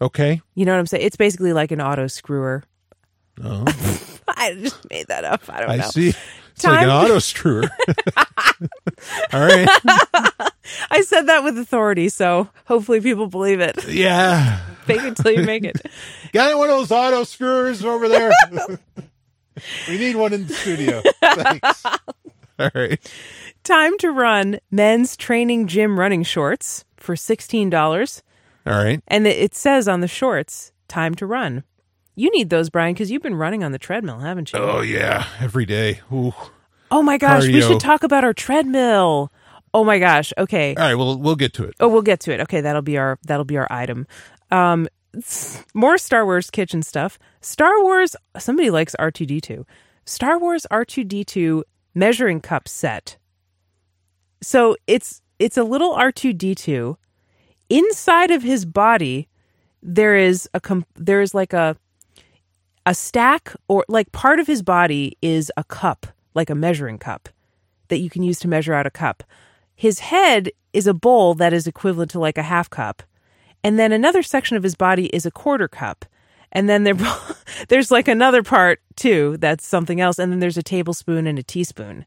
Okay. You know what I'm saying? It's basically like an auto screwer. Oh. I just made that up. I don't know. I see. It's like an auto screwer. All right. I said that with authority, so hopefully people believe it. Yeah. Fake it till you make it. Got one of those auto screwers over there? We need one in the studio. Thanks. All right. Time to Run men's training gym running shorts for $16. All right. And it says on the shorts, time to run. You need those, Brian, because you've been running on the treadmill, haven't you? Oh, yeah. Every day. Ooh. Oh, my gosh. Cardio. We should talk about our treadmill. Oh, my gosh. Okay. All right. We'll get to it. Oh, we'll get to it. Okay. That'll be our item. More Star Wars kitchen stuff. Star Wars. Somebody likes R2-D2. Star Wars R2-D2 measuring cup set. So it's a little R2-D2. Inside of his body, there is like a stack, or like part of his body is a cup, like a measuring cup that you can use to measure out a cup. His head is a bowl that is equivalent to like a half cup. And then another section of his body is a quarter cup. And then there's like another part too that's something else. And then there's a tablespoon and a teaspoon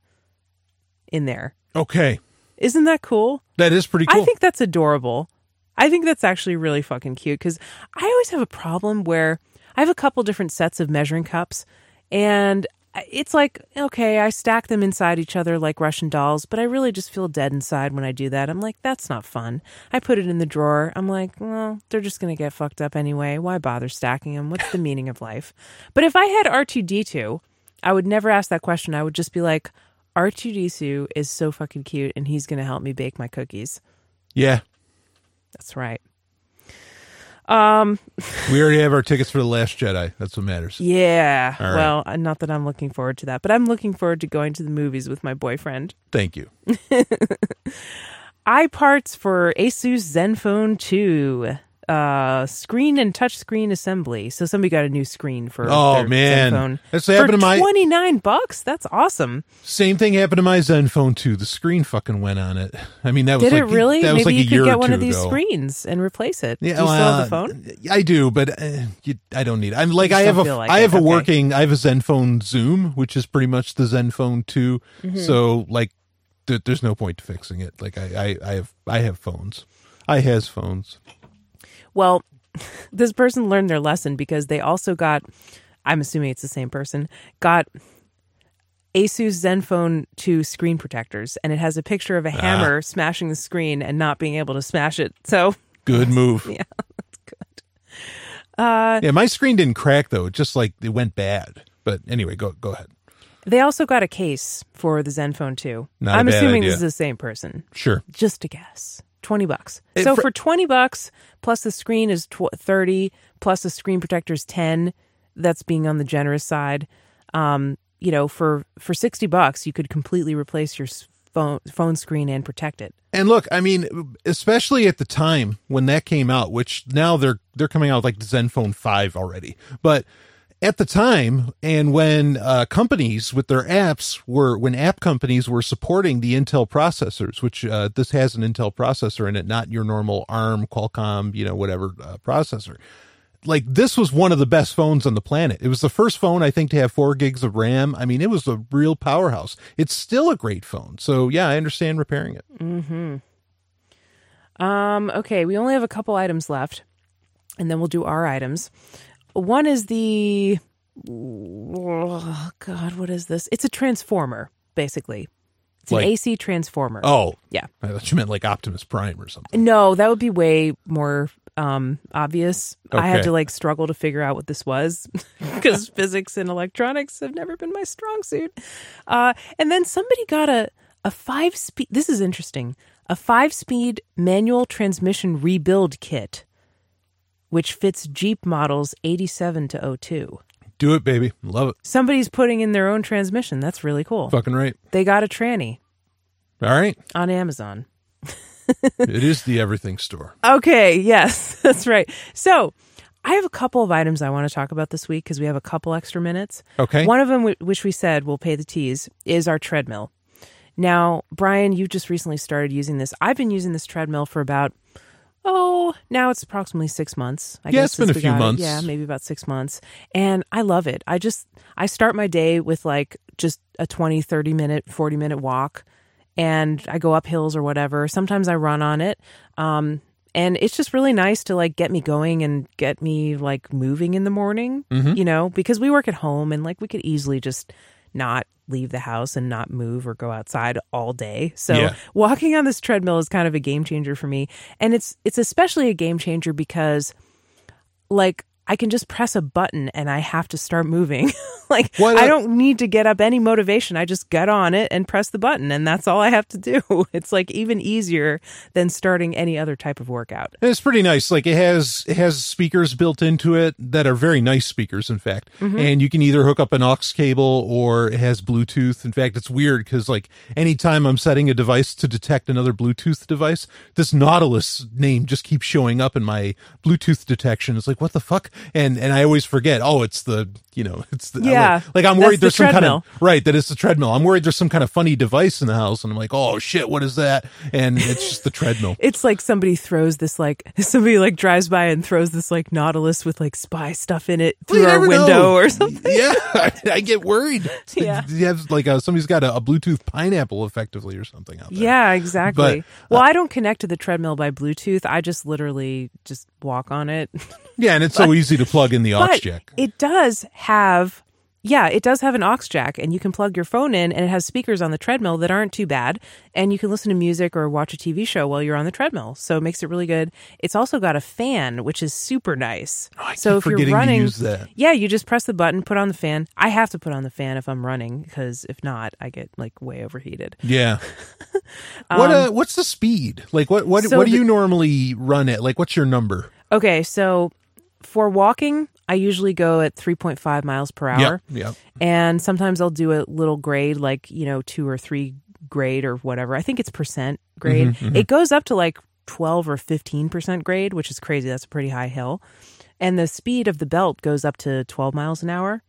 in there. Okay. Isn't that cool? That is pretty cool. I think that's adorable. I think that's actually really fucking cute, because I always have a problem where I have a couple different sets of measuring cups, and it's like, okay, I stack them inside each other like Russian dolls, but I really just feel dead inside when I do that. I'm like, that's not fun. I put it in the drawer. I'm like, well, they're just going to get fucked up anyway. Why bother stacking them? What's the meaning of life? But if I had R2-D2, I would never ask that question. I would just be like, R2-D2 is so fucking cute, and he's going to help me bake my cookies. Yeah. That's right. We already have our tickets for The Last Jedi. That's what matters. Yeah. Right. Well, not that I'm looking forward to that, but I'm looking forward to going to the movies with my boyfriend. Thank you. Eye parts for ASUS Zenfone 2. Screen and touchscreen assembly. So somebody got a new screen for Zenfone. That's what happened to my $29. That's awesome. Same thing happened to my Zenfone 2. The screen fucking went on it. I mean, that was did like, it really? That was maybe like you could get one of these screens and replace it. Yeah, do you still have the phone? I do, but I don't need it. I'm like, I have a Zenfone Zoom, which is pretty much the Zenfone 2. Mm-hmm. So like, there's no point to fixing it. Like I have phones. I has phones. Well, this person learned their lesson, because they also got, I'm assuming it's the same person, got ASUS Zenfone 2 screen protectors, and it has a picture of a hammer smashing the screen and not being able to smash it. So good move. Yeah, that's good. Yeah, my screen didn't crack though; it just like it went bad. But anyway, go ahead. They also got a case for the Zenfone 2. Not I'm a bad assuming idea. This is the same person. Sure, just a guess. $20. So for $20, plus the screen is $30, plus the screen protector is $10. That's being on the generous side. You know, for $60, you could completely replace your phone screen and protect it. And look, I mean, especially at the time when that came out, which now they're coming out with like the Zenfone 5 already, but. At the time, and when companies with their apps were supporting the Intel processors, which this has an Intel processor in it, not your normal ARM, Qualcomm, whatever processor. Like, this was one of the best phones on the planet. It was the first phone, I think, to have 4 gigs of RAM. I mean, it was a real powerhouse. It's still a great phone. So, yeah, I understand repairing it. Mm-hmm. Okay, we only have a couple items left, and then we'll do our items. One is what is this? It's a transformer, basically. It's an AC transformer. Oh. Yeah. I thought you meant like Optimus Prime or something. No, that would be way more obvious. Okay. I had to like struggle to figure out what this was, because physics and electronics have never been my strong suit. And then somebody got a 5-speed, this is interesting, a 5-speed manual transmission rebuild kit, which fits Jeep models 87 to 02. Do it, baby. Love it. Somebody's putting in their own transmission. That's really cool. Fucking right. They got a tranny. All right. On Amazon. It is the everything store. Okay. Yes, that's right. So I have a couple of items I want to talk about this week because we have a couple extra minutes. Okay. One of them, which we said will pay the tease, is our treadmill. Now, Brian, you just recently started using this. I've been using this treadmill for about, now it's approximately 6 months. I guess it's been a few months. Yeah, maybe about 6 months. And I love it. I start my day with like just a 20, 30 minute, 40 minute walk. And I go up hills or whatever. Sometimes I run on it. And it's just really nice to like get me going and get me like moving in the morning, mm-hmm. you know, because we work at home and like we could easily just not leave the house and not move or go outside all day. So walking on this treadmill is kind of a game changer for me. And it's especially a game changer because like I can just press a button and I have to start moving. Like I don't need to get up any motivation. I just get on it and press the button and that's all I have to do. It's like even easier than starting any other type of workout. And it's pretty nice. Like it has speakers built into it that are very nice speakers, in fact. Mm-hmm. And you can either hook up an aux cable or it has Bluetooth. In fact, it's weird because like anytime I'm setting a device to detect another Bluetooth device, this Nautilus name just keeps showing up in my Bluetooth detection. It's like, what the fuck? And I always forget, I'm worried there's some kind of, right, that it's the treadmill. I'm worried there's some kind of funny device in the house. And I'm like, oh shit, what is that? And it's just the treadmill. It's like somebody throws this, like somebody like drives by and throws this like Nautilus with like spy stuff in it through our window or something. Yeah, I get worried. Yeah. You have like somebody's got a Bluetooth pineapple effectively or something out there. Yeah, exactly. But I don't connect to the treadmill by Bluetooth. I just literally just walk on it. Yeah, and it's so easy to plug in the aux jack. It does have, an aux jack, and you can plug your phone in, and it has speakers on the treadmill that aren't too bad, and you can listen to music or watch a TV show while you're on the treadmill, so it makes it really good. It's also got a fan, which is super nice. Oh, I so keep if forgetting you're running, to use that. Yeah, you just press the button, put on the fan. I have to put on the fan if I'm running because if not, I get like way overheated. Yeah. What's the speed? Like what do you normally run at? Like what's your number? Okay, so for walking, I usually go at 3.5 miles per hour. Yeah. And sometimes I'll do a little grade, like, 2 or 3 grade or whatever. I think it's percent grade. Mm-hmm, mm-hmm. It goes up to like 12 or 15% grade, which is crazy. That's a pretty high hill. And the speed of the belt goes up to 12 miles an hour.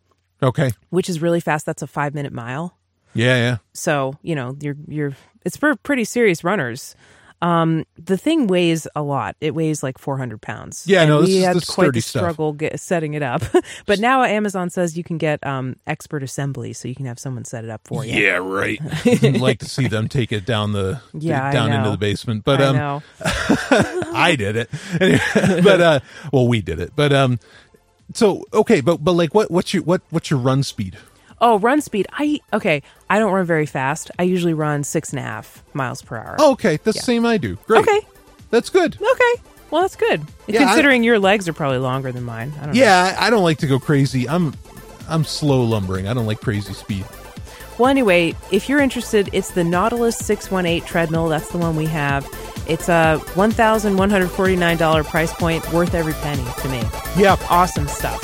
Okay. Which is really fast. That's a 5-minute mile. Yeah, yeah. So, it's for pretty serious runners. The thing weighs a lot. It weighs like 400 pounds. Yeah, no, we had quite the struggle setting it up. But now Amazon says you can get expert assembly, so you can have someone set it up for you. Yeah, right. I'd like to see them take it down into the basement. But I know. I did it. Anyway, but we did it. But but like what's your run speed? Oh, run speed. I don't run very fast. I usually run 6.5 miles per hour. Oh, okay. That's the same I do. Great. Okay. That's good. Okay. Well, that's good. Yeah, considering your legs are probably longer than mine. I don't know. I don't like to go crazy. I'm slow lumbering. I don't like crazy speed. Well, anyway, if you're interested, it's the Nautilus 618 treadmill. That's the one we have. It's a $1,149 price point. Worth every penny to me. Yep. Awesome stuff.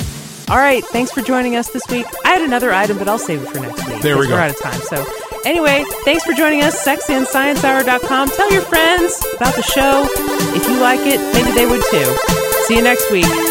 All right, thanks for joining us this week. I had another item, but I'll save it for next week. There we go. We're out of time. So anyway, thanks for joining us, sexandsciencehour.com. Tell your friends about the show. If you like it, maybe they would too. See you next week.